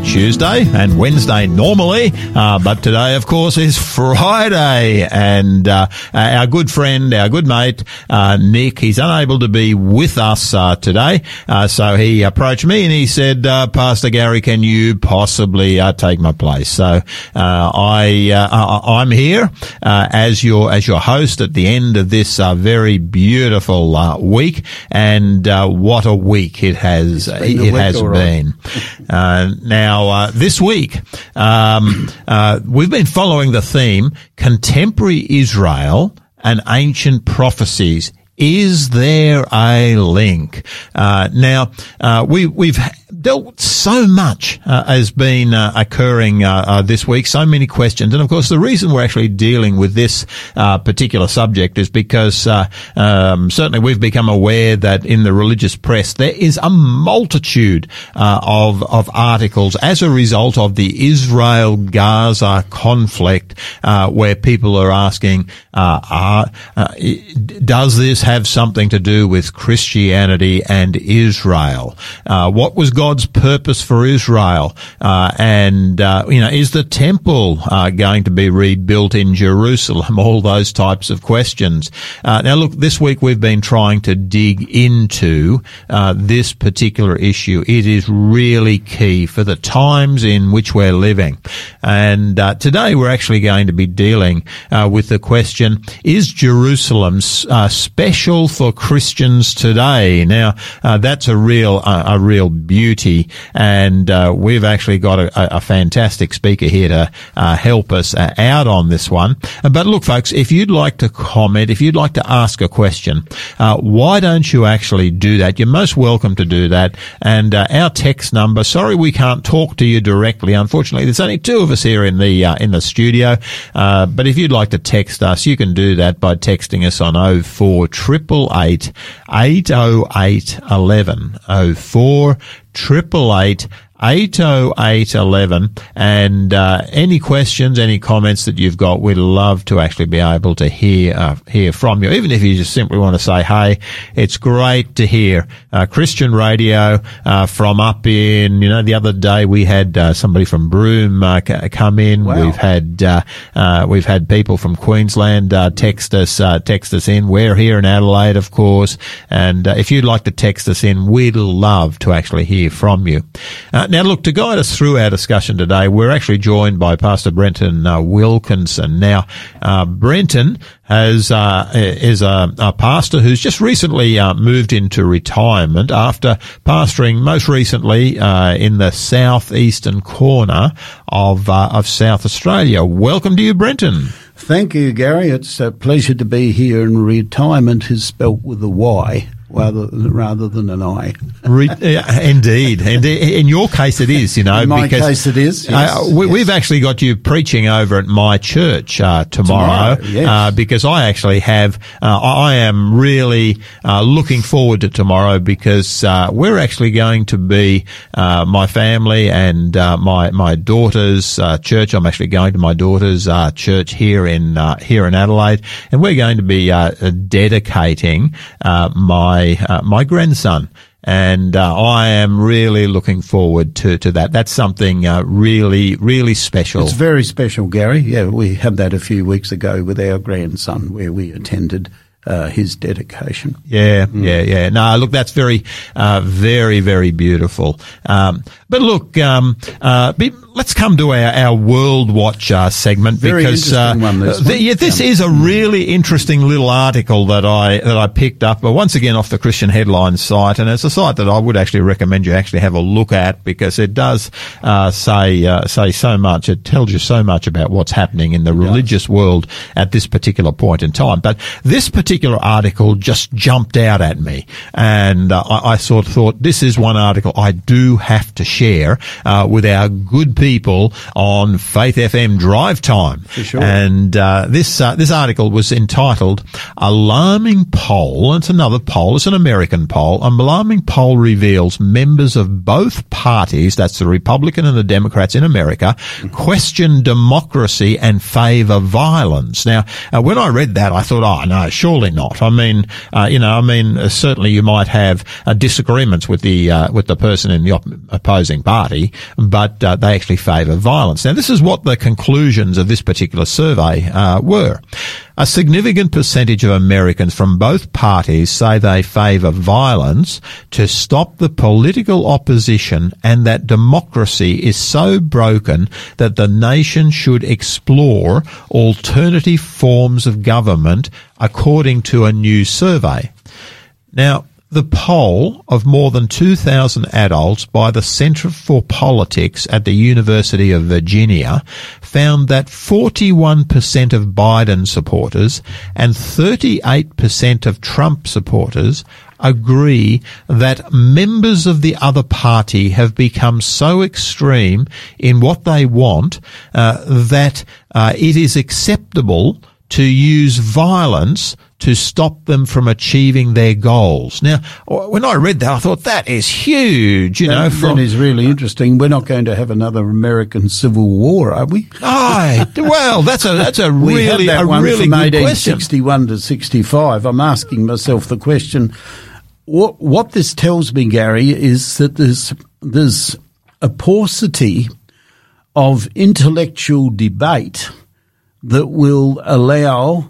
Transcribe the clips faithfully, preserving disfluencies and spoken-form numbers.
Tuesday and Wednesday normally, uh, but today, of course, is Friday, and uh, our good friend, our good mate, uh, Nick, he's unable to be with us uh, today, uh, so he approached me and he said, uh, Pastor Garry, can you possibly uh, take my place? So uh, I, uh, I, I'm here uh, as your as your host at the end of this uh, very beautiful uh, week, and uh, what a week it has it has been. Uh, now, uh, this week, um, uh, we've been following the theme, Contemporary Israel and Ancient Prophecies. Is there a link? Uh, now, uh, we, we've dealt so much uh, has been uh, occurring uh, uh, this week, so many questions. And, of course, the reason we're actually dealing with this uh, particular subject is because uh, um, certainly we've become aware that in the religious press there is a multitude uh, of, of articles as a result of the Israel-Gaza conflict uh, where people are asking, uh, are, uh, does this have something to do with Christianity and Israel? Uh, what was God's purpose for Israel? Uh, and, uh, you know, is the temple uh, going to be rebuilt in Jerusalem? All those types of questions. Uh, now, look, this week we've been trying to dig into uh, this particular issue. It is really key for the times in which we're living. And uh, today we're actually going to be dealing uh, with the question, is Jerusalem uh, special for Christians today? Now, uh, that's a real, uh, a real beauty. Beauty, and uh, we've actually got a, a fantastic speaker here to uh, help us uh, out on this one. But look, folks, if you'd like to comment, if you'd like to ask a question, uh, why don't you actually do that? You're most welcome to do that. And uh, our text number, sorry we can't talk to you directly, unfortunately. There's only two of us here in the uh, in the studio. Uh, but if you'd like to text us, you can do that by texting us on oh four eight eight eight eight eight oh eight one one oh four triple eight eight oh eight eleven, and uh, any questions, any comments that you've got, we'd love to actually be able to hear uh, hear from you. Even if you just simply want to say, hey, it's great to hear uh, Christian radio uh, from up in, you know, the other day we had uh, somebody from Broome uh, come in. Wow. We've had uh, uh, we've had people from Queensland uh, text us uh, text us in. We're here in Adelaide, of course, and uh, if you'd like to text us in, we'd love to actually hear from you. Uh, Now, look, to guide us through our discussion today, we're actually joined by Pastor Brenton uh, Wilkinson. Now, uh, Brenton has uh, is a, a pastor who's just recently uh, moved into retirement after pastoring most recently uh, in the southeastern corner of uh, of South Australia. Welcome to you, Brenton. Thank you, Garry. It's a pleasure to be here, and retirement is spelt with a Y. Rather, rather than an I. Re- indeed. And in your case it is, you know. In my because, case it is, yes, uh, we, yes. We've actually got you preaching over at my church uh, tomorrow, tomorrow yes. uh, because I actually have, uh, I am really uh, looking forward to tomorrow because uh, we're actually going to be, uh, my family and uh, my my daughter's uh, church, I'm actually going to my daughter's uh, church here in uh, here in Adelaide, and we're going to be uh, dedicating uh, my Uh, my grandson. And uh, I am really looking forward to, to that. That's something uh, really, really special. It's very special, Garry. Yeah, we had that a few weeks ago with our grandson where we attended Uh, his dedication. Yeah, mm. yeah, yeah. No, look, that's very, uh, very, very beautiful. Um, but look, um, uh, be, let's come to our, our World Watch uh, segment, Very because uh, one, this, the, yeah, this yeah. is a really interesting little article that I that I picked up, but once again off the Christian Headlines site, and it's a site that I would actually recommend you actually have a look at, because it does uh, say uh, say so much. It tells you so much about what's happening in the it religious does. world at this particular point in time. But this particular article just jumped out at me, and uh, I, I sort of thought, this is one article I do have to share uh, with our good people on Faith F M drive time. For sure. And uh, this uh, this article was entitled "Alarming Poll." It's another poll. It's an American poll. An alarming poll reveals members of both parties, that's the Republican and the Democrats in America, question democracy and favor violence. Now, uh, when I read that, I thought, oh, no, surely not. I mean, uh, you know, I mean, uh, certainly you might have uh, disagreements with the uh, with the person in the op- opposing party, but uh, they actually favor violence. Now, this is what the conclusions of this particular survey uh, were. A significant percentage of Americans from both parties say they favor violence to stop the political opposition, and that democracy is so broken that the nation should explore alternative forms of government, according to a new survey. Now, the poll of more than two thousand adults by the Center for Politics at the University of Virginia found that forty-one percent of Biden supporters and thirty-eight percent of Trump supporters agree that members of the other party have become so extreme in what they want uh, that uh, it is acceptable to use violence to stop them from achieving their goals. Now, when I read that, I thought, that is huge, you that, know. From, that is really interesting. We're not going to have another American Civil War, are we? Aye. Well, that's a that's a we really had that a one really from good eighteen sixty-one question. To sixty-five. I'm asking myself the question. What what this tells me, Garry, is that there's there's a paucity of intellectual debate that will allow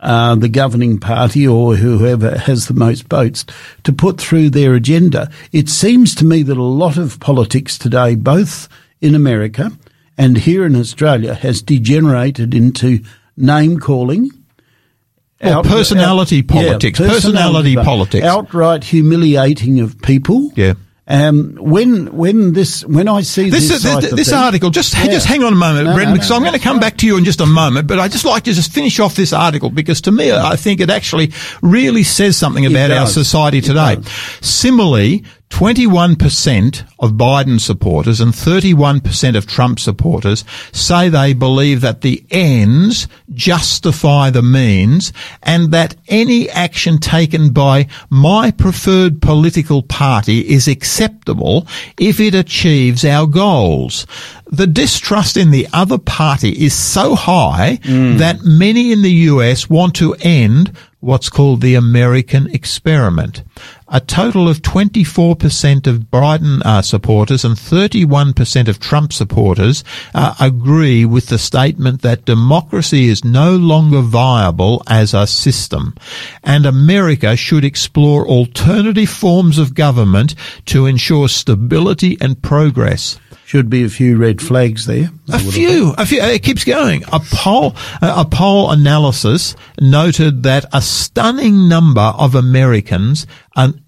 uh, the governing party or whoever has the most votes to put through their agenda. It seems to me that a lot of politics today, both in America and here in Australia, has degenerated into name-calling. Well, out, personality out, politics. Yeah, personality, personality politics. Outright humiliating of people. Yeah. Um, when when this when I see this this, this, this thing, article, just yeah. just hang on a moment, no, Brenton, no, no, because I'm no, going to come no. back to you in just a moment. But I just like to just finish off this article, because to me, I think it actually really says something about our society today. Similarly, twenty-one percent of Biden supporters and thirty-one percent of Trump supporters say they believe that the ends justify the means, and that any action taken by my preferred political party is acceptable if it achieves our goals. The distrust in the other party is so high mm. that many in the U S want to end what's called the American experiment. A total of twenty-four percent of Biden uh, supporters and thirty-one percent of Trump supporters uh, agree with the statement that democracy is no longer viable as a system, and America should explore alternative forms of government to ensure stability and progress. Should be a few red flags there. A few, a few. It keeps going. A poll, a poll analysis noted that a stunning number of Americans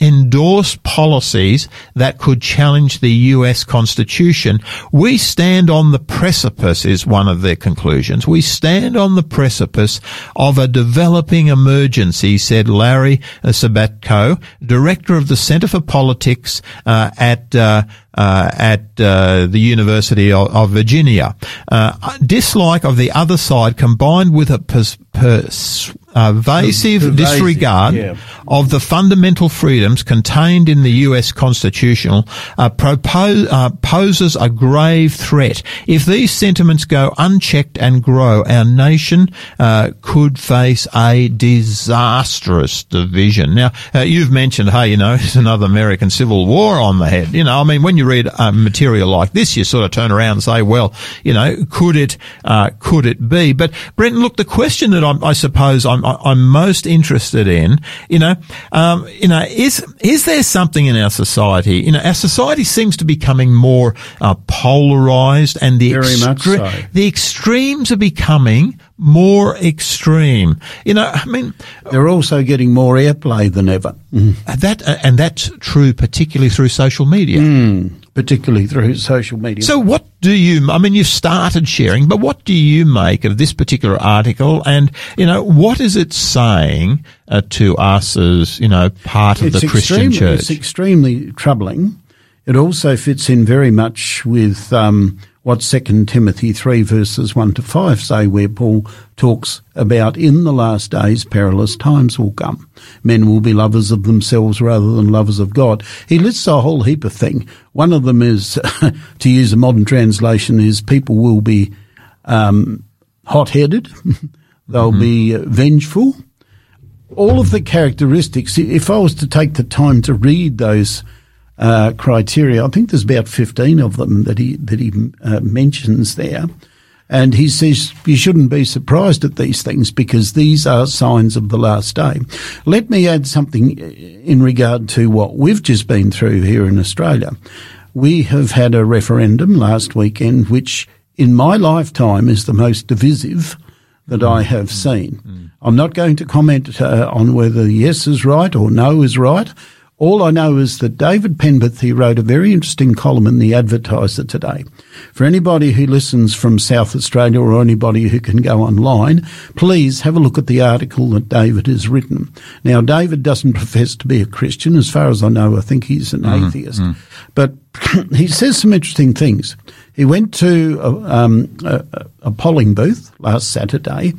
endorse policies that could challenge the U S Constitution. We stand on the precipice, is one of their conclusions. We stand on the precipice of a developing emergency, said Larry Sabatko, director of the Center for Politics uh, at uh, Uh, at uh, the University of, of Virginia. Uh, dislike of the other side, combined with a pers- pers- pervasive, pervasive disregard yeah. of the fundamental freedoms contained in the U S Constitution, uh, propose, uh, poses a grave threat. If these sentiments go unchecked and grow, our nation uh, could face a disastrous division. Now, uh, you've mentioned, hey, you know, it's another American Civil War on the head. You know, I mean, when you read um, material like this, you sort of turn around and say, well, you know, could it, uh, could it be? But, Brenton, look, the question that I'm, I suppose I'm I, I'm most interested in. You know, um, you know, is is there something in our society? You know, our society seems to be becoming more uh, polarized, and the Very extre- much so. the extremes are becoming more extreme. You know, I mean, they're also getting more airplay than ever. Mm. That uh, and that's true, particularly through social media. Mm. Particularly through social media. So what do you, I mean, you've started sharing, but what do you make of this particular article? And, you know, what is it saying uh, to us as, you know, part of it's the Christian church? It's extremely troubling. It also fits in very much with um, what Second Timothy three verses one to five say, where Paul talks about in the last days perilous times will come. Men will be lovers of themselves rather than lovers of God. He lists a whole heap of things. One of them is, to use a modern translation, is people will be um, hot-headed. They'll mm-hmm. be vengeful. All of the characteristics, if I was to take the time to read those Uh, criteria, I think there's about fifteen of them that he that he uh, mentions there, and he says you shouldn't be surprised at these things because these are signs of the last day. Let me add something in regard to what we've just been through here in Australia. We have had a referendum last weekend, which in my lifetime is the most divisive that I have seen. Mm. I'm not going to comment uh, on whether yes is right or no is right. All I know is that David Penberthy wrote a very interesting column in the Advertiser today. For anybody who listens from South Australia or anybody who can go online, please have a look at the article that David has written. Now, David doesn't profess to be a Christian. As far as I know, I think he's an mm, atheist. Mm. But he says some interesting things. He went to a, um, a, a polling booth last Saturday,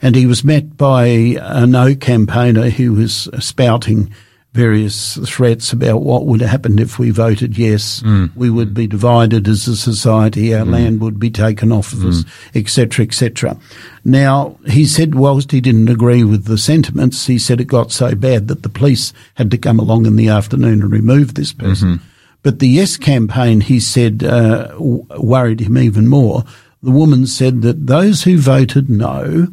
and he was met by a no campaigner who was spouting various threats about what would happen if we voted yes. Mm. We would be divided as a society. Our mm. land would be taken off of mm. us, et cetera, et cetera. Now, he said whilst he didn't agree with the sentiments, he said it got so bad that the police had to come along in the afternoon and remove this person. Mm-hmm. But the yes campaign, he said, uh, w- worried him even more. The woman said that those who voted no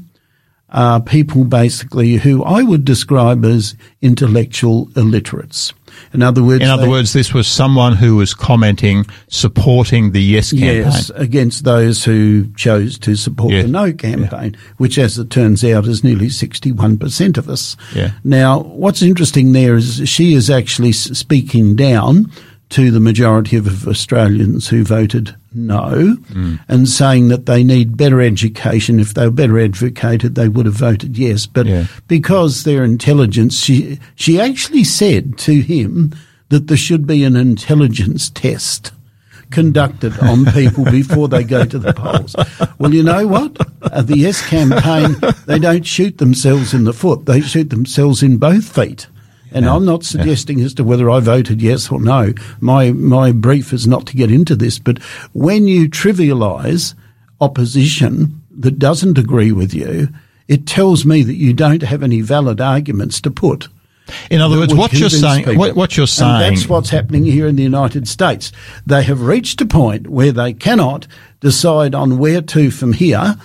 are people basically who I would describe as intellectual illiterates. In other words, in other they, words, this was someone who was commenting, supporting the yes campaign. Yes, against those who chose to support yes. the no campaign, yeah. which, as it turns out, is nearly sixty-one percent of us. Yeah. Now, what's interesting there is she is actually speaking down to the majority of Australians who voted no, mm. and saying that they need better education. If they were better educated, they would have voted yes. But yeah. because their intelligence, she she actually said to him that there should be an intelligence test conducted on people before they go to the polls. Well, you know what? Uh, the Yes campaign, they don't shoot themselves in the foot. They shoot themselves in both feet. And no, I'm not suggesting no. as to whether I voted yes or no. My my brief is not to get into this, but when you trivialise opposition that doesn't agree with you, it tells me that you don't have any valid arguments to put. In other words, what you're saying, what, what you're saying, and that's what's happening here in the United States. They have reached a point where they cannot decide on where to from here,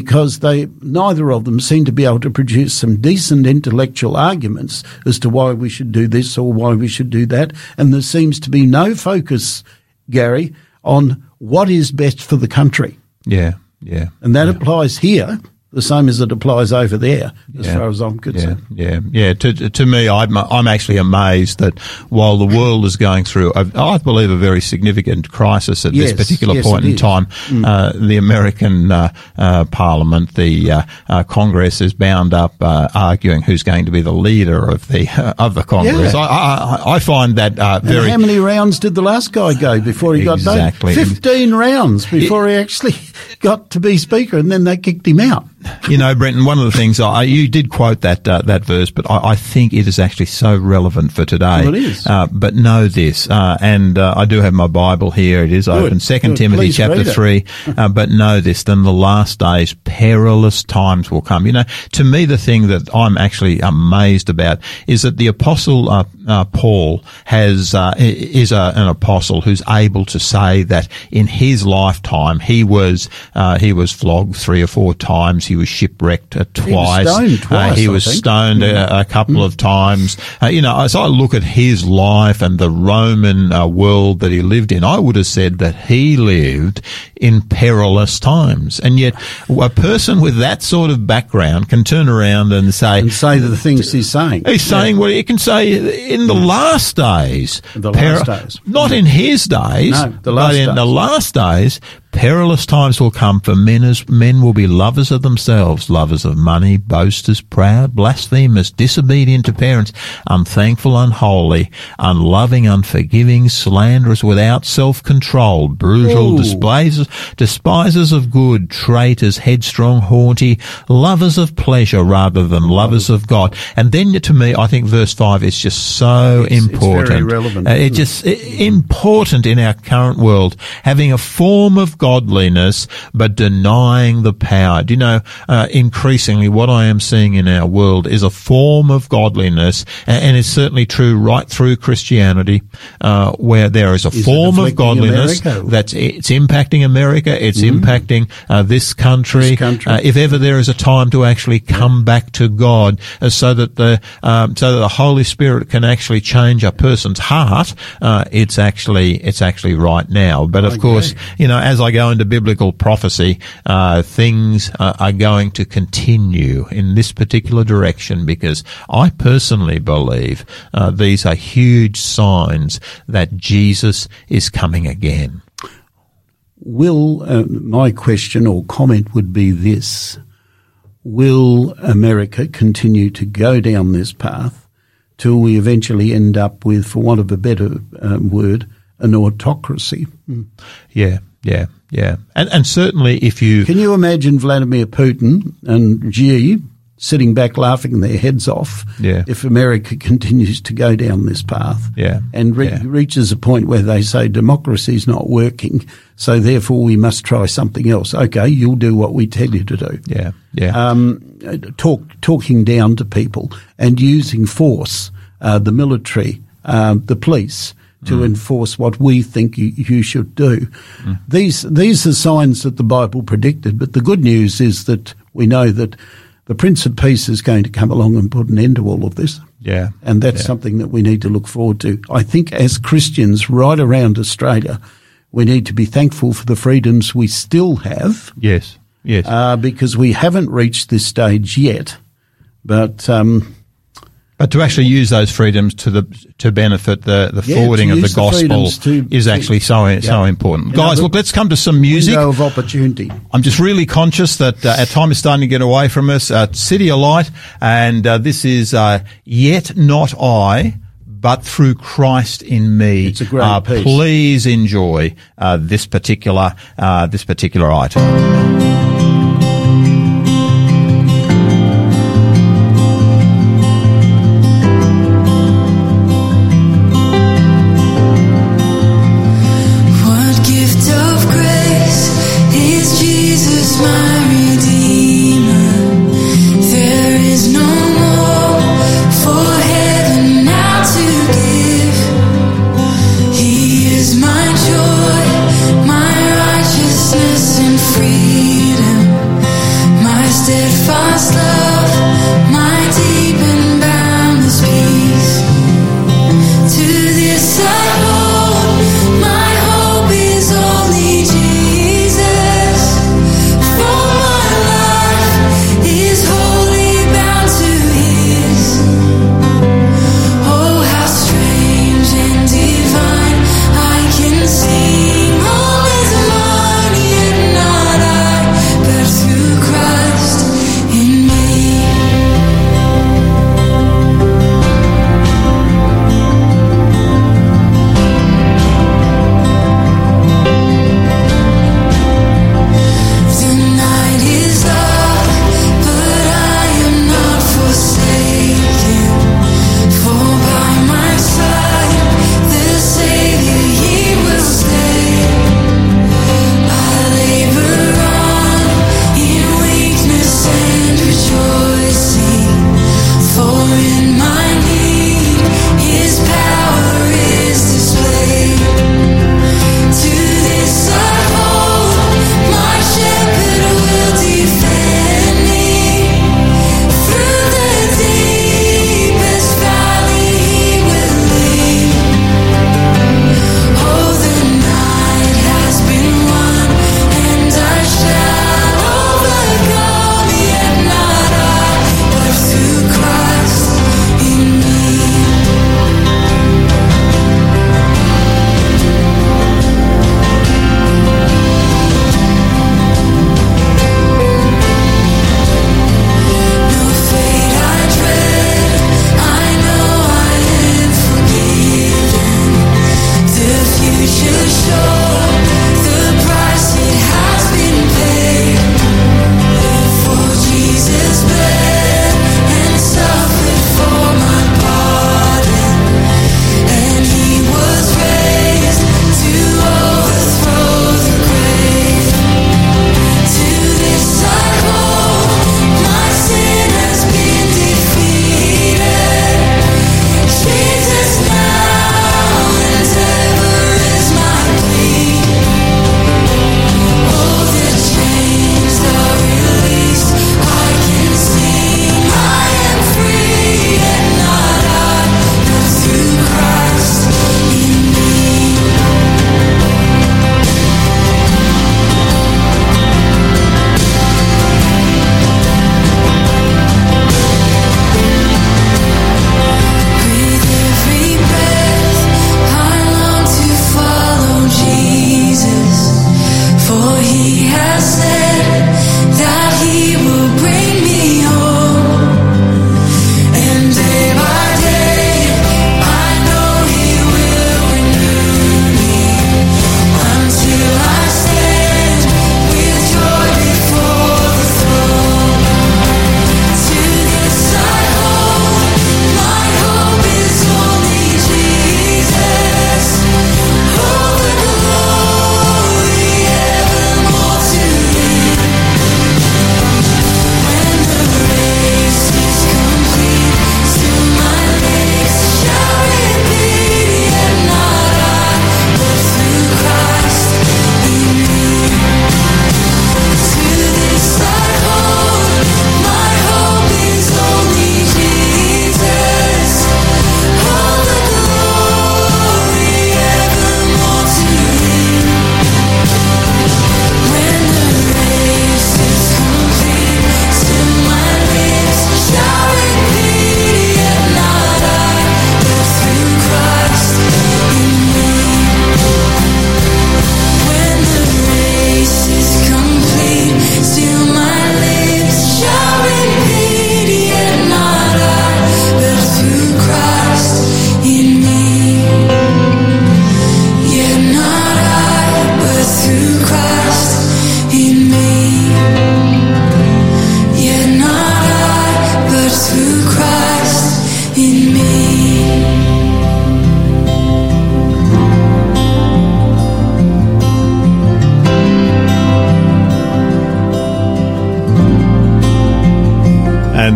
because they neither of them seem to be able to produce some decent intellectual arguments as to why we should do this or why we should do that. And there seems to be no focus, Gary, on what is best for the country. Yeah, yeah. And that yeah. applies here the same as it applies over there, as yeah. far as I'm concerned. Yeah, yeah, yeah. To, to me, I'm, I'm actually amazed that while the world is going through, a, I believe, a very significant crisis at yes, this particular yes, point in is. time, mm. uh, the American uh, uh, Parliament, the uh, uh, Congress is bound up uh, arguing who's going to be the leader of the uh, of the Congress. Yeah. I, I, I find that uh, very... And how many rounds did the last guy go before he exactly. got done? fifteen rounds before it, he actually got to be Speaker, and then they kicked him out. You know, Brenton, one of the things I, you did quote that uh, that verse, but I, I think it is actually so relevant for today. Well, it is. Uh, but know this, uh, and uh, I do have my Bible here. It is good, open. Second Timothy Please chapter three. Uh, but know this: then the last days, perilous times will come. You know, to me, the thing that I'm actually amazed about is that the apostle uh, uh, Paul has uh, is a, an apostle who's able to say that in his lifetime he was uh, he was flogged three or four times. He was shipwrecked uh, twice. He was stoned twice. Uh, he I was think. stoned mm. a, a couple mm. of times. Uh, you know, as I look at his life and the Roman uh, world that he lived in, I would have said that he lived in perilous times. And yet a person with that sort of background can turn around and say... And say the things he's saying. He's saying yeah. what he can say in the mm. last days. The last peri- days. Not in his days, no, the last but in days. the last days... Perilous times will come, for men as men will be lovers of themselves, lovers of money, boasters, proud, blasphemers, disobedient to parents, unthankful, unholy, unloving, unforgiving, slanderous, without self-control, brutal, despisers, despisers of good, traitors, headstrong, haughty, lovers of pleasure rather than lovers of God. And then, to me, I think verse five is just so it's, important. It's very relevant. Uh, it's just it? important in our current world, having a form of godliness, but denying the power. Do you know, uh, increasingly what I am seeing in our world is a form of godliness, and, and it's certainly true right through Christianity, uh, where there is a is form of godliness America? that's it's impacting America, it's mm-hmm. impacting uh, this country. This country. Uh, if ever there is a time to actually come yeah. back to God, uh, so that the um, so that the Holy Spirit can actually change a person's heart, uh, it's actually it's actually right now. But of okay. course, you know, as I I go into biblical prophecy, uh, things uh, are going to continue in this particular direction, because I personally believe uh, these are huge signs that Jesus is coming again. Will, uh, my question or comment would be this: will America continue to go down this path till we eventually end up with, for want of a better um, word, an autocracy? Yeah. Yeah, yeah. And and certainly if you... Can you imagine Vladimir Putin and Xi sitting back laughing their heads off yeah. if America continues to go down this path yeah. and re- yeah. reaches a point where they say democracy's not working, so therefore we must try something else. Okay, you'll do what we tell you to do. Yeah, yeah. Um, talk, talking down to people and using force, uh, the military, uh, the police... to mm. enforce what we think you, you should do. Mm. These these are signs that the Bible predicted, but the good news is that we know that the Prince of Peace is going to come along and put an end to all of this. Yeah. And that's yeah. something that we need to look forward to. I think as Christians right around Australia, we need to be thankful for the freedoms we still have. Yes, yes. Uh, because we haven't reached this stage yet, but... Um, But to actually use those freedoms to the to benefit the, the yeah, forwarding of the gospel the to, is actually so yeah. so important. You Guys, know, look, let's come to some music. Window of opportunity. I'm just really conscious that uh, our time is starting to get away from us. Uh, City of Light, and uh, this is uh, Yet Not I, But Through Christ in Me. It's a great uh, piece. Please enjoy uh, this particular uh, this particular item. Is my joy, my righteousness and freedom.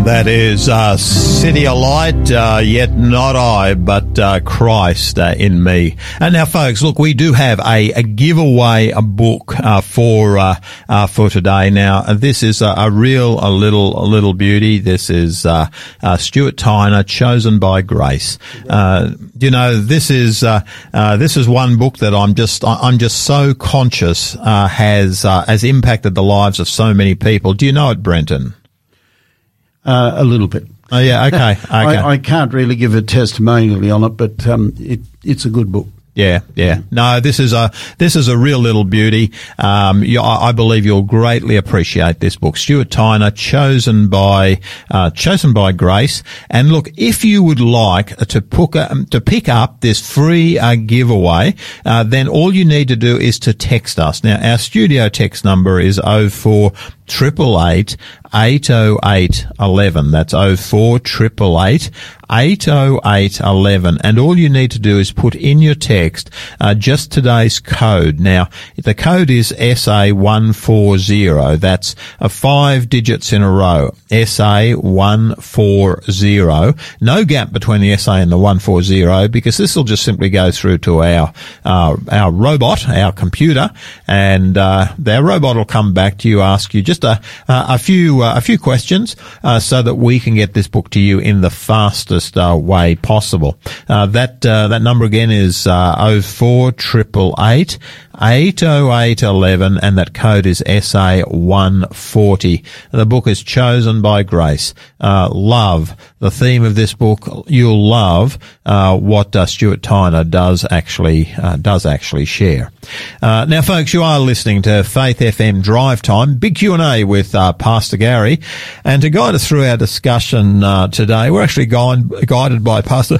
That is uh, City of Light, uh, yet not I, but uh, Christ uh, in me. And now, folks, look, we do have a, a giveaway, a book uh, for uh, uh, for today. Now, this is a, a real, a little, a little beauty. This is uh, uh, Stuart Tyner, Chosen by Grace. Uh, you know, this is uh, uh, this is one book that I'm just I'm just so conscious uh, has uh, has impacted the lives of so many people. Do you know it, Brenton? Uh, a little bit. Oh, yeah, okay. okay. I, I can't really give a testimonially on it, but um, it, it's a good book. Yeah, yeah. No, this is a this is a real little beauty. Um, you, I believe you'll greatly appreciate this book, Stuart Tyner, chosen by uh, chosen by grace. And look, if you would like to pick up, to pick up this free uh, giveaway, uh, then all you need to do is to text us. Now, our studio text number is oh four triple eight eight oh eight eleven. That's oh four triple eight eight oh eight eleven. And all you need to do is put in your text uh, just today's code. Now, the code is S A one four zero. That's uh, five digits in a row. S A one four zero. No gap between the S A and the one four zero, because this will just simply go through to our uh, our robot, our computer, and uh, their robot will come back to you, ask you just a a few uh, a few questions uh, so that we can get this book to you in the fastest Uh, way possible. Uh, that uh, that number again is uh, oh four triple eight eight oh eight eleven, and that code is S A one forty. The book is Chosen by Grace. Uh, love the theme of this book. You'll love uh, what uh, Stuart Tyner does actually uh, does actually share. Uh, now, folks, you are listening to Faith F M Drive Time, big Q and A with uh, Pastor Garry, and to guide us through our discussion uh, today, we're actually guide, guided by Pastor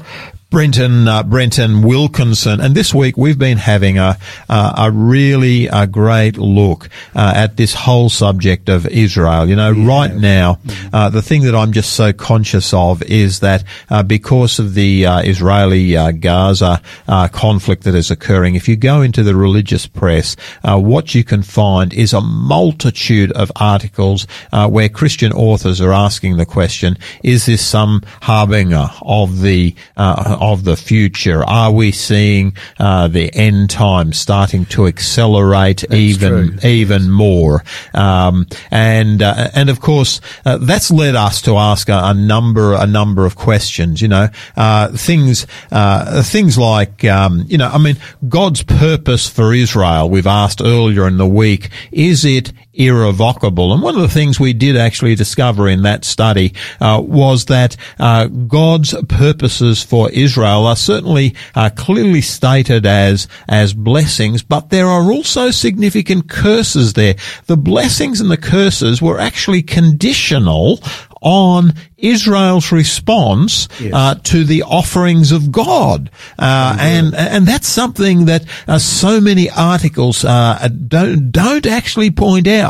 Brenton uh, Brenton Wilkinson, and this week we've been having a a, a really a great look uh, at this whole subject of Israel. You know, yeah. Right now, uh, the thing that I'm just so conscious of is that uh, because of the uh, Israeli-Gaza uh, uh, conflict that is occurring, if you go into the religious press, uh, what you can find is a multitude of articles uh, where Christian authors are asking the question: is this some harbinger of the uh, of the future? Are we seeing uh, the end time starting to accelerate that's even true. even more? Um, and uh, and of course, uh, that's led us to ask a, a number a number of questions. You know, uh, things uh, things like um, you know, I mean, God's purpose for Israel. We've asked earlier in the week: is it irrevocable? And one of the things we did actually discover in that study uh, was that uh, God's purposes for Israel are certainly uh, clearly stated as as blessings, but there are also significant curses there. The blessings and the curses were actually conditional on Israel's response yes. uh, to the offerings of God, uh, and and that's something that uh, so many articles uh, don't don't actually point out.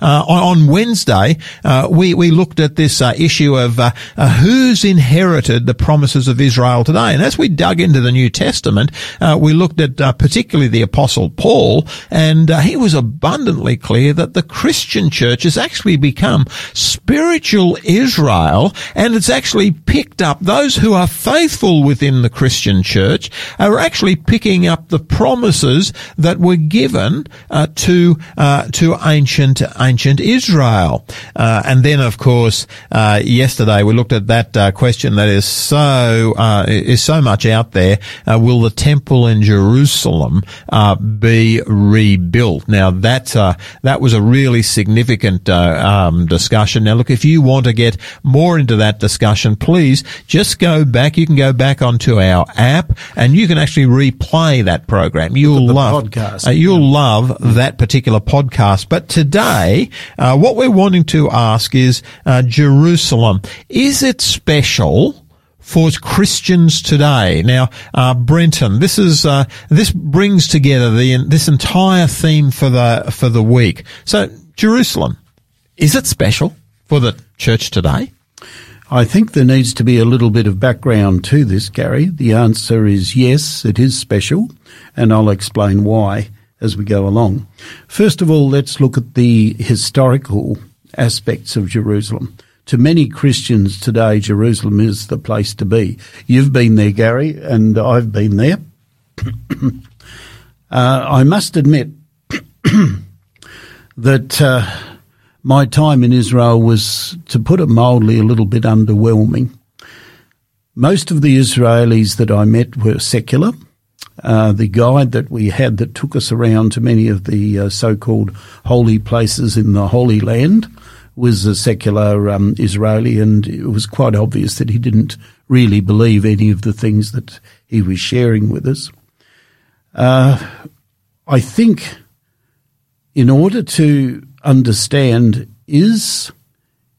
Uh, on Wednesday, uh, we we looked at this uh, issue of uh, uh, who's inherited the promises of Israel today, and as we dug into the New Testament, uh, we looked at uh, particularly the Apostle Paul, and uh, he was abundantly clear that the Christian church has actually become spiritual Israel. And it's actually picked up, those who are faithful within the Christian church are actually picking up the promises that were given uh, to uh, to ancient ancient Israel. Uh, and then, of course, uh, yesterday we looked at that uh, question that is so uh, is so much out there. Uh, will the temple in Jerusalem uh, be rebuilt? Now that uh, that was a really significant uh, um, discussion. Now, look, if you want to get more into that discussion, please just go back. You can go back onto our app, and you can actually replay that program. You'll love podcast. Uh, you'll yeah. love that particular podcast. But today, uh, what we're wanting to ask is uh, Jerusalem. Is it special for Christians today? Now, uh, Brenton, this is uh, this brings together the this entire theme for the for the week. So, Jerusalem, is it special for the church today? I think there needs to be a little bit of background to this, Garry. The answer is yes, it is special, and I'll explain why as we go along. First of all, let's look at the historical aspects of Jerusalem. to many Christians today, Jerusalem is the place to be. You've been there, Garry, and I've been there. uh, I must admit that uh, my time in Israel was, to put it mildly, a little bit underwhelming. Most of the Israelis that I met were secular. Uh, the guide that we had that took us around to many of the uh, so-called holy places in the Holy Land was a secular um, Israeli, and it was quite obvious that he didn't really believe any of the things that he was sharing with us. Uh, I think in order to understand is,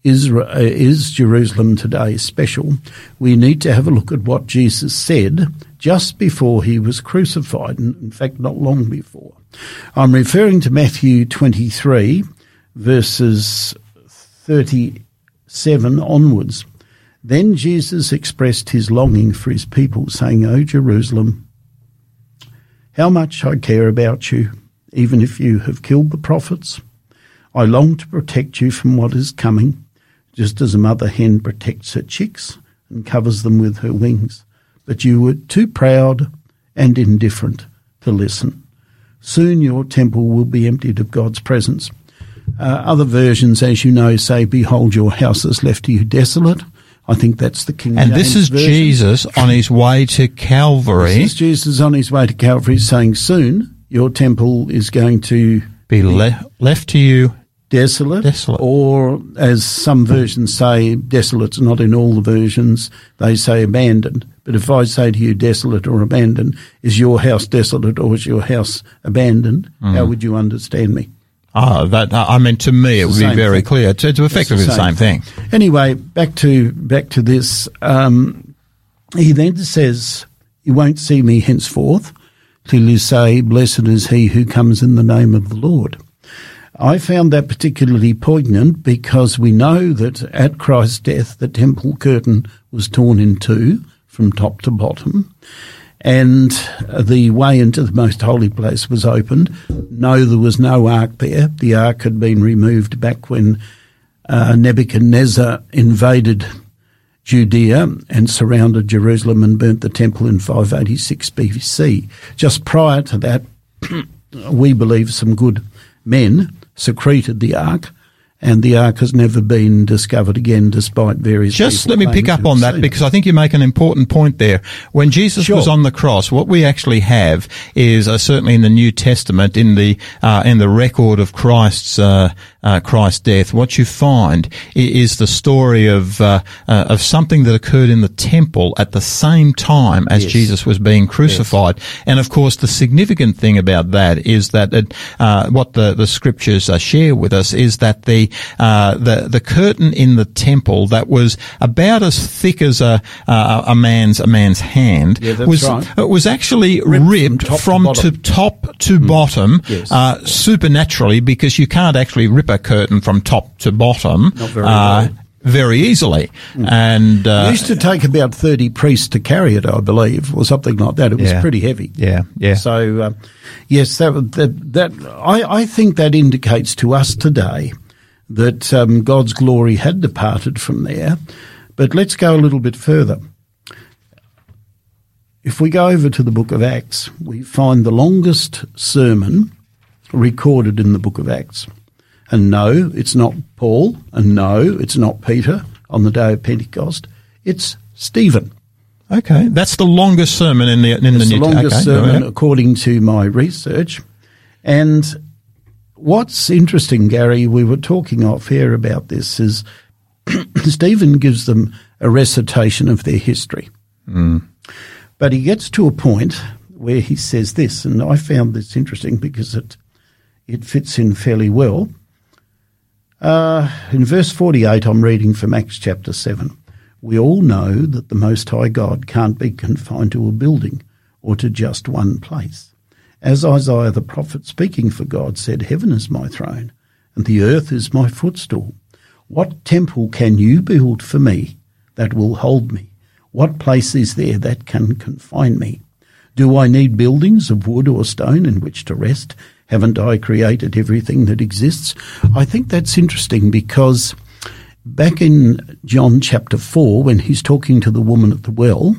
is, is Jerusalem today special, we need to have a look at what Jesus said just before he was crucified, and in fact not long before. I'm referring to Matthew twenty-three, verses thirty-seven onwards. Then Jesus expressed his longing for his people, saying, "O Jerusalem, how much I care about you, even if you have killed the prophets. I long to protect you from what is coming, just as a mother hen protects her chicks and covers them with her wings. But you were too proud and indifferent to listen. Soon your temple will be emptied of God's presence." Uh, other versions, as you know, say, "Behold, your house is left to you desolate." I think that's the King James version. And this is Jesus on his way to Calvary. This is Jesus on his way to Calvary saying, "Soon your temple is going to be, be le- left to you desolate, desolate," or as some versions say, desolate's not in all the versions, they say abandoned. But if I say to you desolate or abandoned, is your house desolate or is your house abandoned? Mm. How would you understand me? Oh, that, I mean, to me, it would be very clear. It's effectively the same thing. Anyway, back to back to this. Um, he then says, "You won't see me henceforth till you say, 'Blessed is he who comes in the name of the Lord.'" I found that particularly poignant because we know that at Christ's death, the temple curtain was torn in two from top to bottom, and the way into the most holy place was opened. No, there was no ark there. The ark had been removed back when uh, Nebuchadnezzar invaded Judea and surrounded Jerusalem and burnt the temple in five eighty-six B C. Just prior to that, we believe some good men secreted the ark, and the ark has never been discovered again, despite various. Just let me pick up on that, because I think you make an important point there. When Jesus was on the cross, what we actually have is uh, certainly in the New Testament, in the uh, in the record of Christ's uh, uh, Christ's death, what you find is the story of uh, uh, of something that occurred in the temple at the same time as yes. Jesus was being crucified. Yes. And of course, the significant thing about that is that it, uh, what the the scriptures uh, share with us is that the Uh, the the curtain in the temple that was about as thick as a a, a man's a man's hand yeah, was right. It was actually ripped, ripped from top from to, to top to mm. bottom yes. uh, supernaturally, because you can't actually rip a curtain from top to bottom. Not very uh, well. Very easily, mm. and uh, it used to take about thirty priests to carry it, I believe, or something like that. It was yeah. pretty heavy. Yeah, yeah. So, uh, yes, that that, that I, I think that indicates to us today that um, God's glory had departed from there. But let's go a little bit further. If we go over to the book of Acts, we find the longest sermon recorded in the book of Acts. And no, it's not Paul, and no, it's not Peter on the day of Pentecost. It's Stephen. Okay, that's the longest sermon in the in it's the, the New Testament. Longest okay, sermon, according to my research. And what's interesting, Garry, we were talking off here about this, is Stephen gives them a recitation of their history. Mm. But he gets to a point where he says this, and I found this interesting because it it fits in fairly well. Uh, in verse forty-eight, I'm reading from Acts chapter seven. "We all know that the Most High God can't be confined to a building or to just one place. As Isaiah the prophet, speaking for God, said, 'Heaven is my throne, and the earth is my footstool. What temple can you build for me that will hold me? What place is there that can confine me? Do I need buildings of wood or stone in which to rest? Haven't I created everything that exists?'" I think that's interesting because Back in John chapter four, when he's talking to the woman at the well,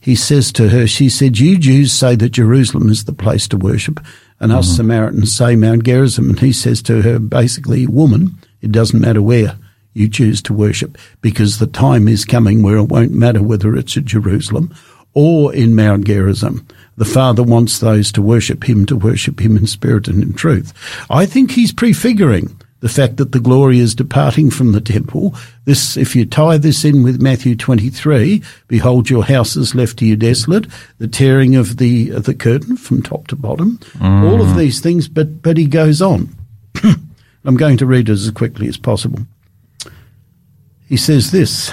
he says to her, she said, you Jews say that Jerusalem is the place to worship, and us mm-hmm. Samaritans say Mount Gerizim. And he says to her, basically, woman, it doesn't matter where you choose to worship, because the time is coming where it won't matter whether it's at Jerusalem or in Mount Gerizim. The Father wants those to worship him, to worship him in spirit and in truth. I think he's prefiguring the fact that the glory is departing from the temple. This, if you tie this in with Matthew twenty-three, behold, your house is left to you desolate, the tearing of the of the curtain from top to bottom, mm. all of these things, but, but he goes on. I'm going to read it as quickly as possible. He says this,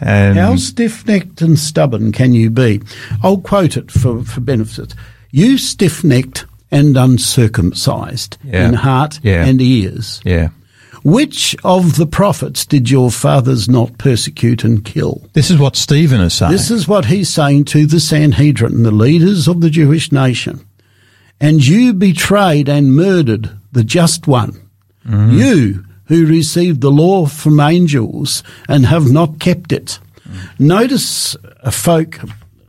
um, how stiff-necked and stubborn can you be? I'll quote it for, for benefit. You stiff-necked and uncircumcised yeah. in heart yeah. and ears. Yeah. Which of the prophets did your fathers not persecute and kill? This is what Stephen is saying. This is what he's saying to the Sanhedrin, the leaders of the Jewish nation. And you betrayed and murdered the just one. Mm-hmm. You who received the law from angels and have not kept it. Mm-hmm. Notice, uh, folk,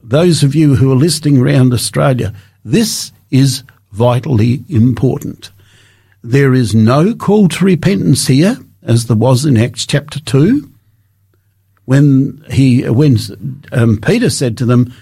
those of you who are listening around Australia, this is vitally important. There is no call to repentance here, as there was in Acts chapter two, when he when um, Peter said to them,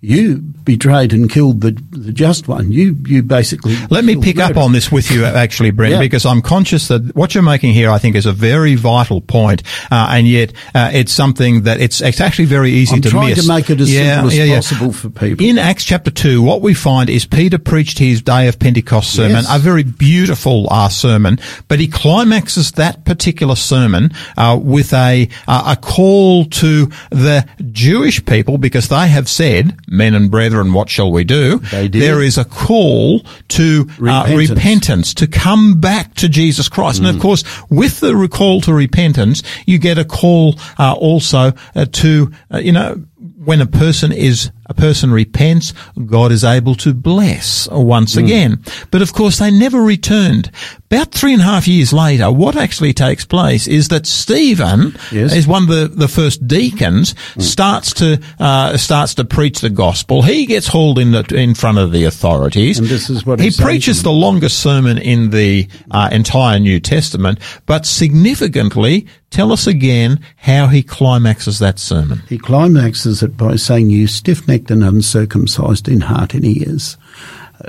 "You betrayed and killed the, the just one." You you basically let me pick murder. up on this with you, actually, Brent, yeah. because I'm conscious that what you're making here, I think, is a very vital point, uh, and yet uh, it's something that it's it's actually very easy I'm to miss. I'm trying to make it as yeah, simple as yeah, yeah. possible for people. In Acts chapter two, what we find is Peter preached his Day of Pentecost sermon, yes. a very beautiful uh, sermon, but he climaxes that particular sermon uh, with a uh, a call to the Jewish people, because they have said, men and brethren, what shall we do? There is a call to repentance. Uh, repentance, to come back to Jesus Christ. Mm. And, of course, with the call to repentance, you get a call uh, also uh, to, uh, you know, when a person is a person repents, God is able to bless once mm. again. But of course, they never returned. About three and a half years later, what actually takes place is that Stephen yes. is one of the, the first deacons, mm. starts to uh, starts to preach the gospel. He gets hauled in the, in front of the authorities. And this is what he preaches: the longest sermon in the uh, entire New Testament, but significantly. Tell us again how he climaxes that sermon. He climaxes it by saying, you stiff-necked and uncircumcised in heart and ears.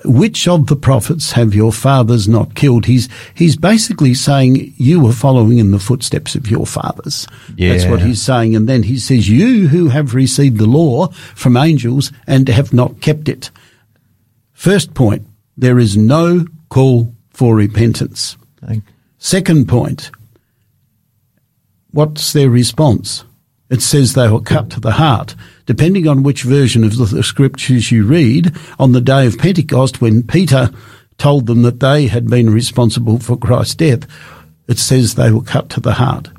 Which of the prophets have your fathers not killed? He's he's basically saying you were following in the footsteps of your fathers. Yeah. That's what he's saying. And then he says, you who have received the law from angels and have not kept it. First point, there is no call for repentance. Thank you. Second point, what's their response? It says they were cut to the heart. Depending on which version of the scriptures you read, on the day of Pentecost, when Peter told them that they had been responsible for Christ's death, it says they were cut to the heart.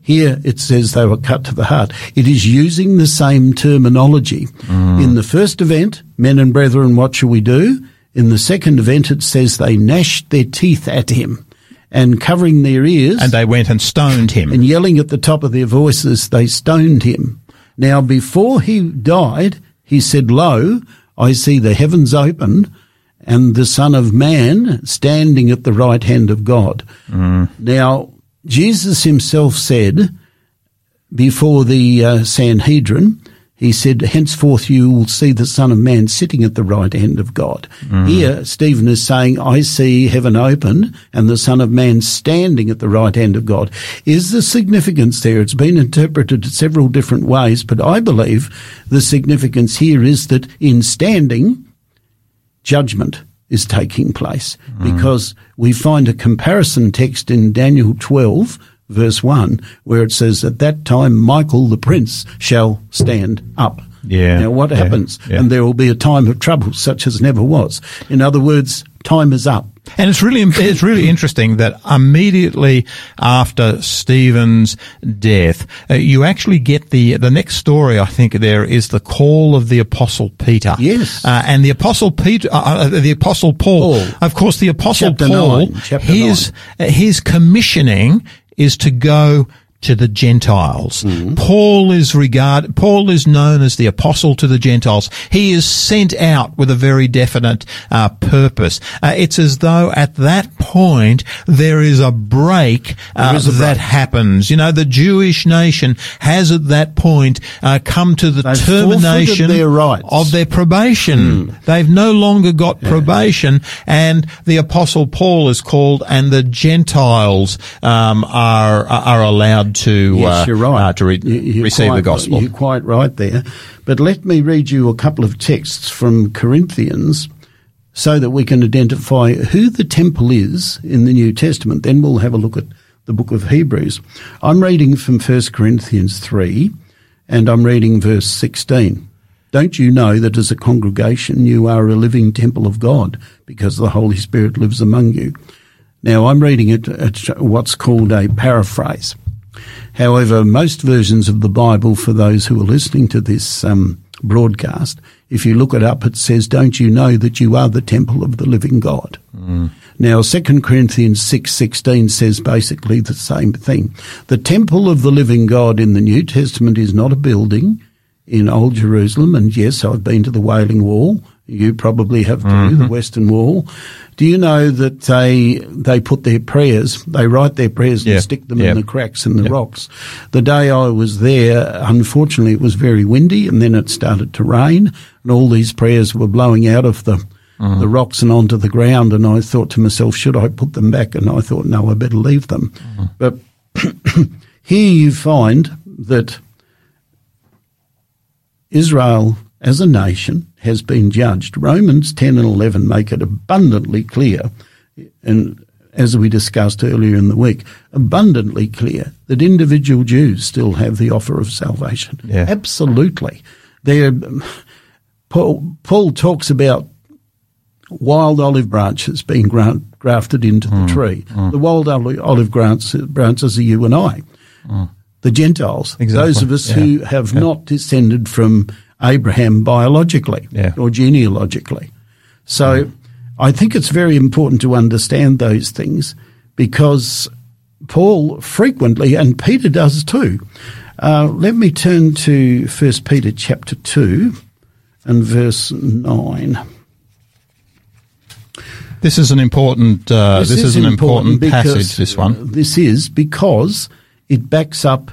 Here it says they were cut to the heart. It is using the same terminology. Mm. In the first event, men and brethren, what shall we do? In the second event, it says they gnashed their teeth at him. And covering their ears. And they went and stoned him. And yelling at the top of their voices, they stoned him. Now, before he died, he said, lo, I see the heavens opened and the Son of Man standing at the right hand of God. Mm. Now, Jesus himself said before the uh, Sanhedrin, he said, henceforth you will see the Son of Man sitting at the right hand of God. Mm. Here, Stephen is saying, I see heaven open and the Son of Man standing at the right hand of God. Is the significance there? It's been interpreted several different ways, but I believe the significance here is that in standing, judgment is taking place. Mm. Because we find a comparison text in Daniel twelve, verse one, where it says, at that time Michael the prince shall stand up. Yeah. Now what yeah, happens? Yeah. And there will be a time of trouble such as never was. In other words, time is up. And it's really it's really interesting that immediately after Stephen's death, uh, you actually get the the next story. I think there is the call of the Apostle Peter. Yes, uh, and the Apostle Peter, uh, the Apostle Paul. Paul. Of course, the Apostle Chapter Paul. Nine. Chapter his nine. His commissioning is to go to the Gentiles. Mm-hmm. Paul is regard, Paul is known as the apostle to the Gentiles. He is sent out with a very definite uh, purpose. Uh, it's as though at that point there is a break uh, is a that break. happens. You know, the Jewish nation has at that point uh, come to the They've termination their rights. of their probation. Mm. They've no longer got yeah. probation, and the apostle Paul is called, and the Gentiles um, are are allowed to, yes, uh, you're right. uh, to re- you're receive quite, the gospel. You're quite right there. But let me read you a couple of texts from Corinthians so that we can identify who the temple is in the New Testament. Then we'll have a look at the book of Hebrews. I'm reading from First Corinthians three, and I'm reading verse sixteen. Don't you know that as a congregation you are a living temple of God, because the Holy Spirit lives among you? Now, I'm reading it at what's called a paraphrase. However, most versions of the Bible, for those who are listening to this um, broadcast, if you look it up, it says, don't you know that you are the temple of the living God? Mm. Now, Second Corinthians six sixteen says basically the same thing. The temple of the living God in the New Testament is not a building in Old Jerusalem. And yes, I've been to the Wailing Wall. You probably have to, mm-hmm. the Western Wall. Do you know that they they put their prayers, they write their prayers yeah. and stick them yeah. in the cracks in the yeah. rocks? The day I was there, unfortunately, it was very windy, and then it started to rain, and all these prayers were blowing out of the, mm. the rocks and onto the ground, and I thought to myself, should I put them back? And I thought, no, I better leave them. Mm. But here you find that Israel as a nation has been judged. Romans ten and eleven make it abundantly clear, and as we discussed earlier in the week, abundantly clear that individual Jews still have the offer of salvation. Yeah. Absolutely. They're, Paul, Paul talks about wild olive branches being grant, grafted into mm, the tree. Mm. The wild olive, olive branch, branches are you and I, mm. the Gentiles, exactly. those of us yeah. who have yeah. not descended from Abraham biologically yeah. or genealogically. So yeah. I think it's very important to understand those things, because Paul frequently, and Peter does too. Uh, let me turn to First Peter chapter two and verse nine. This is an important, uh, this, this is, is an important passage, this one. This is because it backs up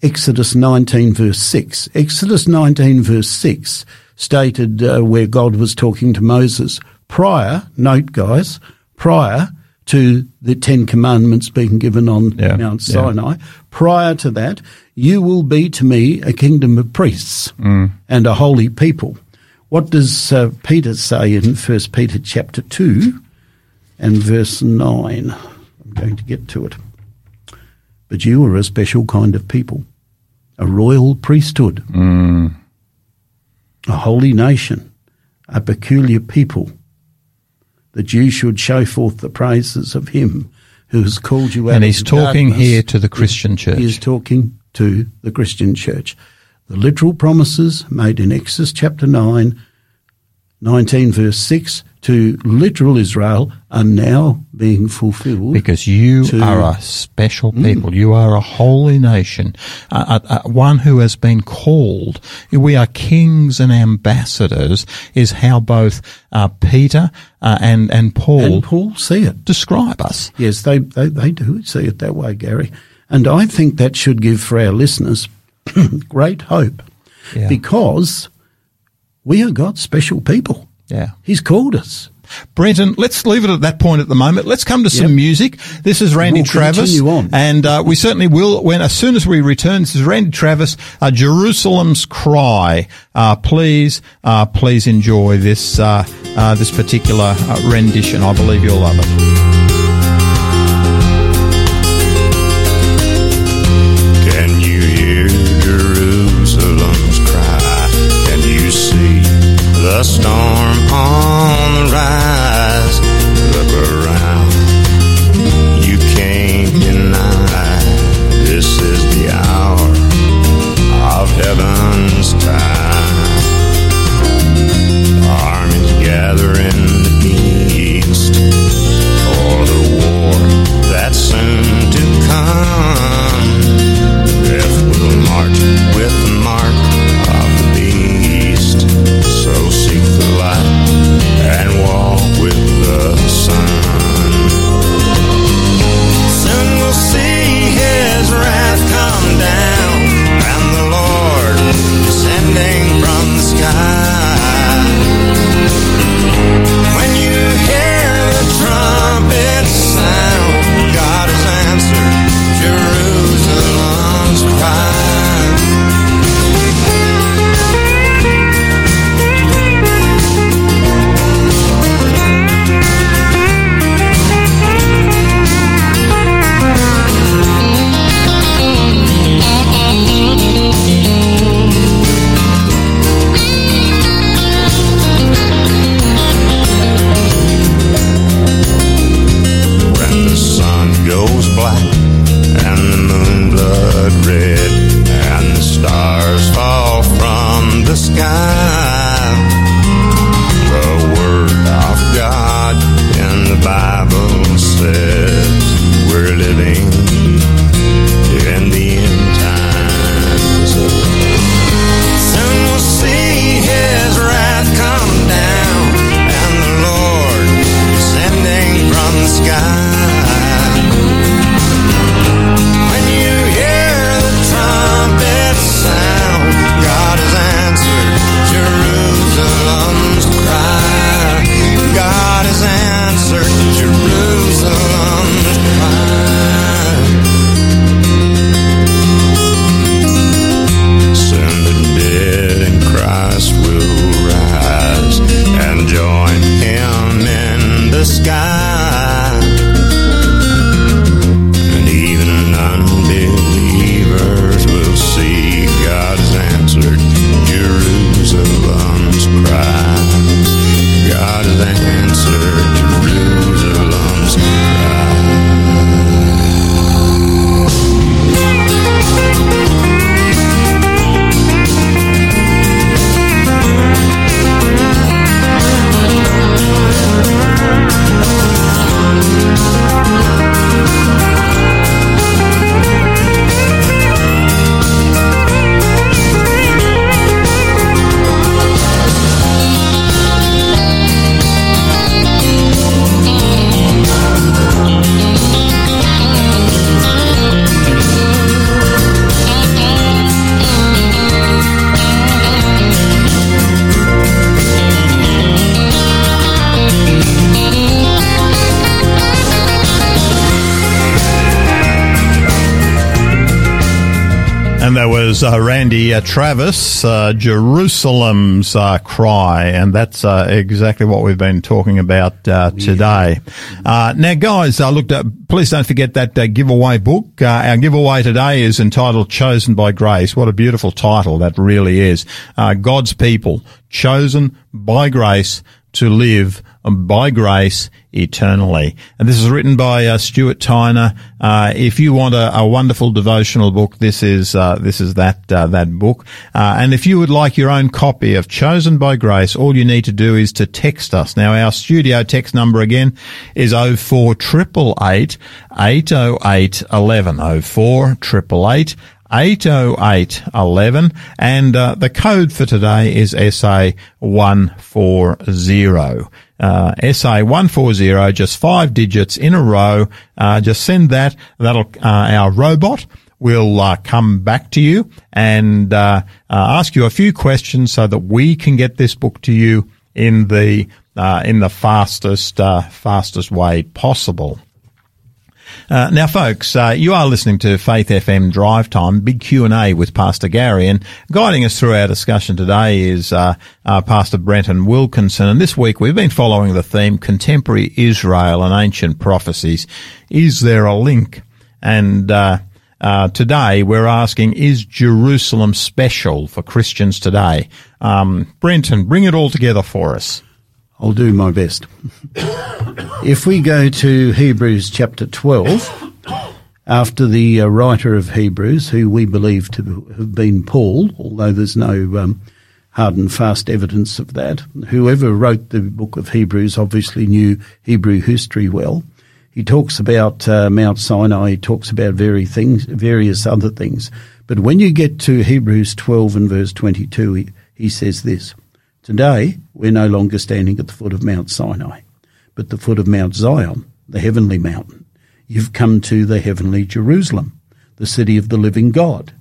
Exodus nineteen verse six. Exodus nineteen verse six stated uh, where God was talking to Moses prior, note guys, prior to the Ten Commandments being given on yeah, Mount Sinai. Yeah. Prior to that, you will be to me a kingdom of priests mm. and a holy people. What does uh, Peter say in First Peter chapter two and verse nine? I'm going to get to it. But you are a special kind of people, a royal priesthood, mm. a holy nation, a peculiar people, that you should show forth the praises of him who has called you out of darkness. And he's talking here to the Christian church. He is talking to the Christian church. The literal promises made in Exodus chapter nine, nineteen verse six, to literal Israel are now being fulfilled. Because you to, are a special people. Mm. You are a holy nation, uh, uh, uh, one who has been called. We are kings and ambassadors, is how both uh, Peter uh, and, and Paul and Paul see it. Describe us. Yes, they, they, they do see it that way, Gary. And I think that should give for our listeners great hope yeah. because we are God's special people. Yeah. He's called us. Brenton, let's leave it at that point at the moment. Let's come to yep. some music. This is Randy we'll Travis. On. And uh, we certainly will, when as soon as we return. This is Randy Travis, uh, Jerusalem's Cry. Uh, please, uh, please enjoy this, uh, uh, this particular uh, rendition. I believe you'll love it. Can you hear Jerusalem's cry? Can you see the storm? Gathering the beast for the war that's soon to come. And there was uh, Randy uh, Travis, uh, Jerusalem's uh, Cry, and that's uh, exactly what we've been talking about uh, today. Uh, now, guys, I looked at, please don't forget that uh, giveaway book. Uh, our giveaway today is entitled Chosen by Grace. What a beautiful title that really is. Uh, God's people, chosen by grace to live by grace eternally. And this is written by uh, Stuart Tyner. Uh, if you want a, a wonderful devotional book, this is uh, this is that uh, that book. Uh, and if you would like your own copy of Chosen by Grace, all you need to do is to text us. Now, our studio text number again is oh four eight eight eight, eight oh eight eleven, oh four eight eight eight, eight oh eight eleven, and uh, the code for today is S A one four zero. Uh, S A one four zero, just five digits in a row. Uh, just send that. That'll, uh, our robot will uh, come back to you and uh, uh, ask you a few questions so that we can get this book to you in the, uh, in the fastest, uh, fastest way possible. Uh, now, folks, uh, you are listening to Faith F M Drive Time, big Q and A with Pastor Garry, and guiding us through our discussion today is uh, uh, Pastor Brenton Wilkinson. And this week we've been following the theme, Contemporary Israel and Ancient Prophecies. Is there a link? And uh, uh, today we're asking, is Jerusalem special for Christians today? Um, Brenton, bring it all together for us. I'll do my best. If we go to Hebrews chapter twelve, after the uh, writer of Hebrews, who we believe to have been Paul, although there's no um, hard and fast evidence of that, whoever wrote the book of Hebrews obviously knew Hebrew history well. He talks about uh, Mount Sinai, he talks about various things, various other things. But when you get to Hebrews twelve and verse twenty-two, he, he says this, "Today, we're no longer standing at the foot of Mount Sinai, but the foot of Mount Zion, the heavenly mountain. You've come to the heavenly Jerusalem, the city of the living God,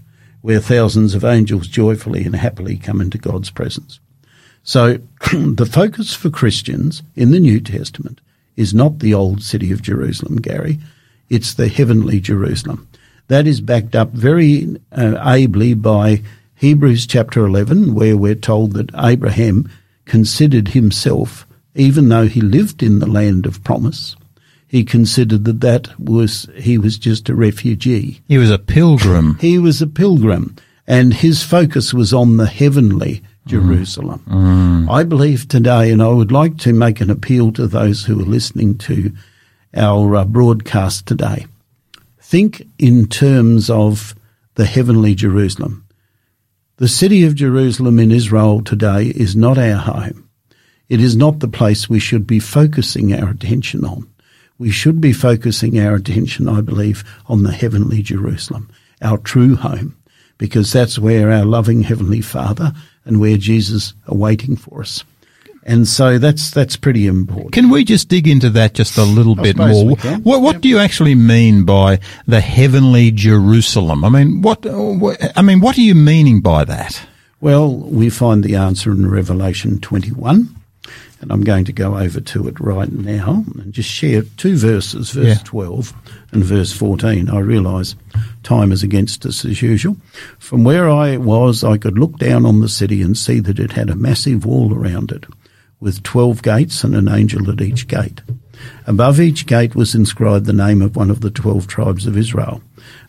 where thousands of angels joyfully and happily come into God's presence." So the focus for Christians in the New Testament is not the old city of Jerusalem, Gary. It's the heavenly Jerusalem. That is backed up very uh, ably by Hebrews chapter eleven, where we're told that Abraham considered himself, even though he lived in the land of promise, he considered that that was, he was just a refugee. He was a pilgrim. He was a pilgrim, and his focus was on the heavenly Jerusalem. Mm. Mm. I believe today, and I would like to make an appeal to those who are listening to our uh, broadcast today, think in terms of the heavenly Jerusalem. The city of Jerusalem in Israel today is not our home. It is not the place we should be focusing our attention on. We should be focusing our attention, I believe, on the heavenly Jerusalem, our true home, because that's where our loving Heavenly Father and where Jesus are waiting for us. And so that's that's pretty important. Can we just dig into that just a little I bit more? What, what yep. do you actually mean by the heavenly Jerusalem? I mean, what I mean, what are you meaning by that? Well, we find the answer in Revelation twenty-one, and I'm going to go over to it right now and just share two verses, verse yeah. twelve and verse fourteen. I realise time is against us as usual. From where I was, I could look down on the city and see that it had a massive wall around it, with twelve gates and an angel at each gate. Above each gate was inscribed the name of one of the twelve tribes of Israel.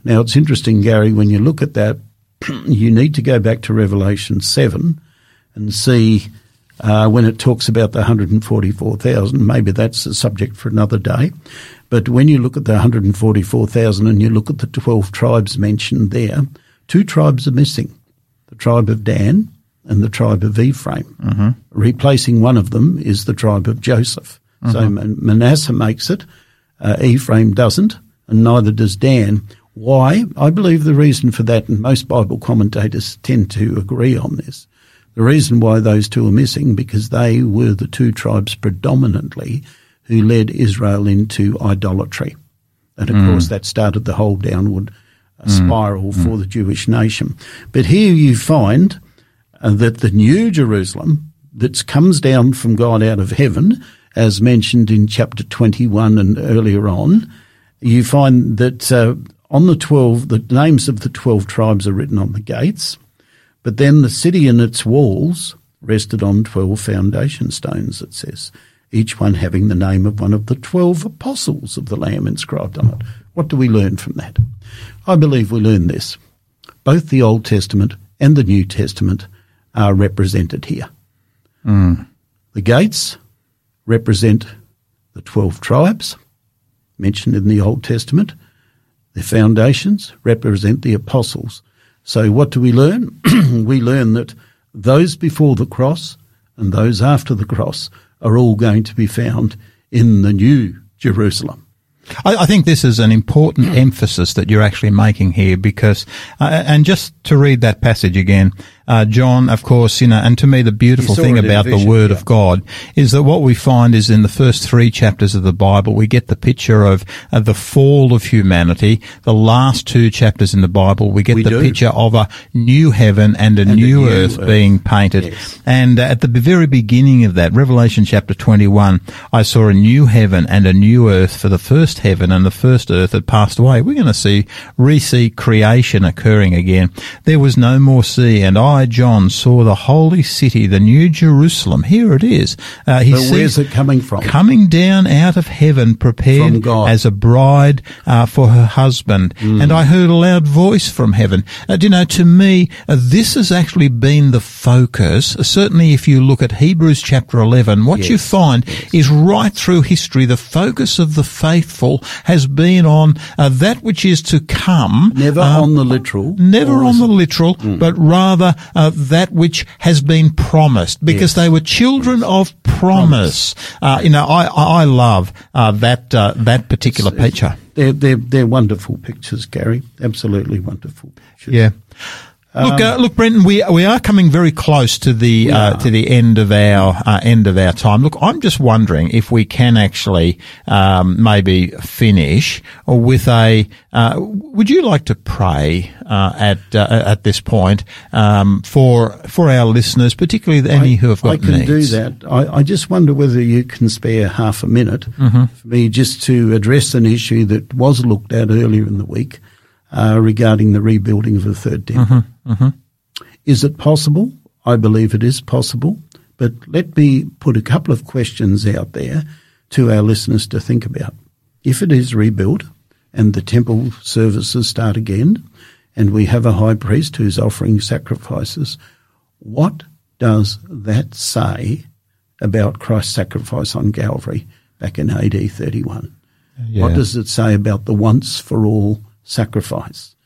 Now, it's interesting, Gary, when you look at that, you need to go back to Revelation seven and see uh, when it talks about the one hundred forty-four thousand. Maybe that's a subject for another day. But when you look at the one hundred forty-four thousand and you look at the twelve tribes mentioned there, two tribes are missing, the tribe of Dan and the tribe of Ephraim. Uh-huh. Replacing one of them is the tribe of Joseph. Uh-huh. So Man- Manasseh makes it, uh, Ephraim doesn't, and neither does Dan. Why? I believe the reason for that, and most Bible commentators tend to agree on this, the reason why those two are missing, because they were the two tribes predominantly who led Israel into idolatry. And, of mm. course, that started the whole downward uh, spiral mm. for mm. the Jewish nation. But here you find and that the new Jerusalem that comes down from God out of heaven, as mentioned in chapter twenty-one and earlier on, you find that uh, on the twelve, the names of the twelve tribes are written on the gates, but then the city and its walls rested on twelve foundation stones, it says, each one having the name of one of the twelve apostles of the Lamb inscribed on it. What do we learn from that? I believe we learn this. Both the Old Testament and the New Testament are represented here. Mm. The gates represent the twelve tribes mentioned in the Old Testament. The foundations represent the apostles. So what do we learn? We learn that those before the cross and those after the cross are all going to be found in the new Jerusalem. I, I think this is an important emphasis that you're actually making here because, uh, and just to read that passage again, uh, John, of course, you know, and to me the beautiful thing about the Word of God is that what we find is in the first three chapters of the Bible, we get the picture of uh, the fall of humanity. The last two chapters in the Bible, we get we the do. picture of a new heaven and a, and new, a new earth, earth being painted. Yes. And uh, at the very beginning of that, Revelation chapter twenty-one, I saw a new heaven and a new earth, for the first heaven and the first earth had passed away. We're going to see, re-see creation occurring again. There was no more sea, and I, John, saw the holy city, the new Jerusalem. Here it is. Uh, he but where's it coming from? Coming down out of heaven, prepared as a bride uh, for her husband. Mm. And I heard a loud voice from heaven. Uh, you know, to me, uh, this has actually been the focus. Certainly if you look at Hebrews chapter eleven, what yes. you find yes. is right through history, the focus of the faithful has been on uh, that which is to come. Never um, on the literal. Never on the literal, mm. but rather uh, that which has been promised, because yes. they were children yes. of promise. promise. Uh, you know, I, I love uh, that uh, that particular it's, picture. It's, they're, they're, they're wonderful pictures, Garry. Absolutely wonderful pictures. Yeah. Look, uh, look, Brenton. We we are coming very close to the uh, to the end of our uh, end of our time. Look, I'm just wondering if we can actually um, maybe finish or with a. Uh, would you like to pray uh, at uh, at this point um, for for our listeners, particularly any I, who have got needs? I can needs. do that. I, I just wonder whether you can spare half a minute mm-hmm. for me just to address an issue that was looked at earlier in the week. Uh, regarding the rebuilding of the third temple. Mm-hmm, mm-hmm. Is it possible? I believe it is possible. But let me put a couple of questions out there to our listeners to think about. If it is rebuilt and the temple services start again and we have a high priest who's offering sacrifices, what does that say about Christ's sacrifice on Calvary back in A D thirty-one? Yeah. What does it say about the once-for-all sacrifice?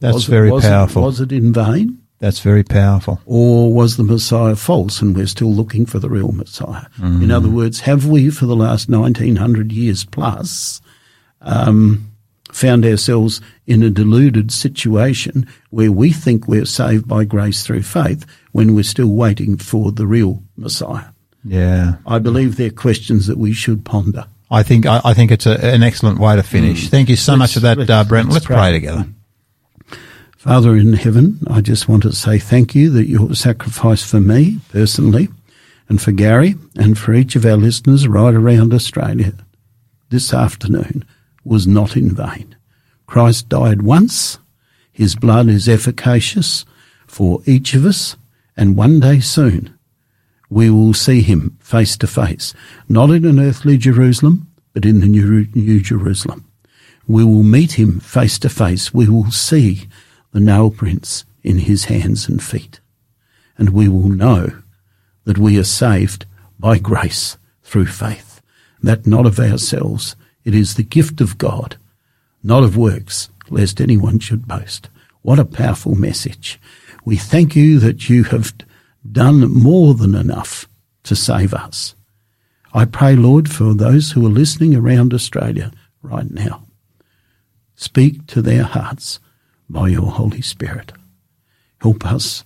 That's was very it, was powerful. It, was it in vain? That's very powerful. Or was the Messiah false and we're still looking for the real Messiah? Mm. In other words, have we for the last nineteen hundred years plus um, found ourselves in a deluded situation where we think we're saved by grace through faith when we're still waiting for the real Messiah? Yeah. I believe they're questions that we should ponder. I think I, I think it's a, an excellent way to finish. Mm. Thank you so let's, much for that, let's, uh, Brent. Let's, let's pray. pray together. Father in heaven, I just want to say thank you that your sacrifice for me personally and for Garry and for each of our listeners right around Australia this afternoon was not in vain. Christ died once. His blood is efficacious for each of us, and one day soon we will see him face to face, not in an earthly Jerusalem, but in the new, new Jerusalem. We will meet him face to face. We will see the nail prints in his hands and feet. And we will know that we are saved by grace through faith, that not of ourselves. It is the gift of God, not of works, lest anyone should boast. What a powerful message. We thank you that you have done more than enough to save us. I pray, Lord, for those who are listening around Australia right now. Speak to their hearts by your Holy Spirit. Help us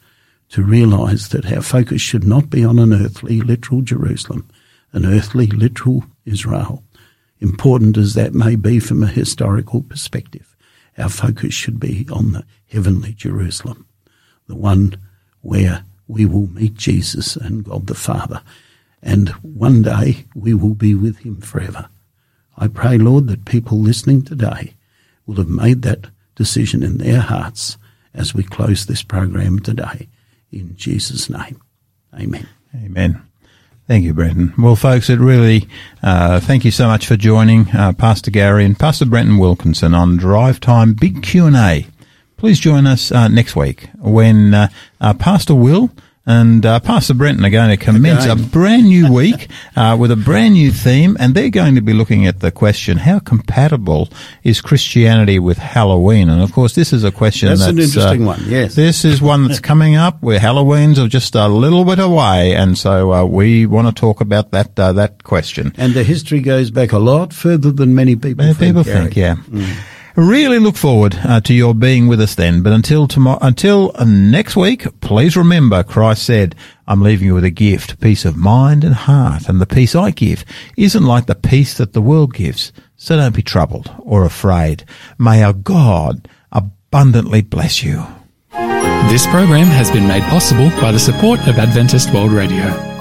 to realise that our focus should not be on an earthly, literal Jerusalem, an earthly, literal Israel. Important as that may be from a historical perspective, our focus should be on the heavenly Jerusalem, the one where we will meet Jesus and God the Father, and one day we will be with him forever. I pray, Lord, that people listening today will have made that decision in their hearts as we close this program today. In Jesus' name, amen. Amen. Thank you, Brenton. Well, folks, it really, uh, thank you so much for joining uh, Pastor Garry and Pastor Brenton Wilkinson on Drive Time Big Q and A. Please join us uh, next week when uh, uh, Pastor Will and uh, Pastor Brenton are going to commence Again. a brand new week uh, with a brand new theme, and they're going to be looking at the question, how compatible is Christianity with Halloween? And, of course, this is a question that's... that's an interesting uh, one, yes. This is one that's coming up where Halloween's are just a little bit away, and so uh, we want to talk about that uh, that question. And the history goes back a lot further than many people many think. Many people Gary. think, yeah. Mm. Really look forward uh, to your being with us then. But until tomorrow, until next week, please remember Christ said, I'm leaving you with a gift, peace of mind and heart. And the peace I give isn't like the peace that the world gives. So don't be troubled or afraid. May our God abundantly bless you. This program has been made possible by the support of Adventist World Radio.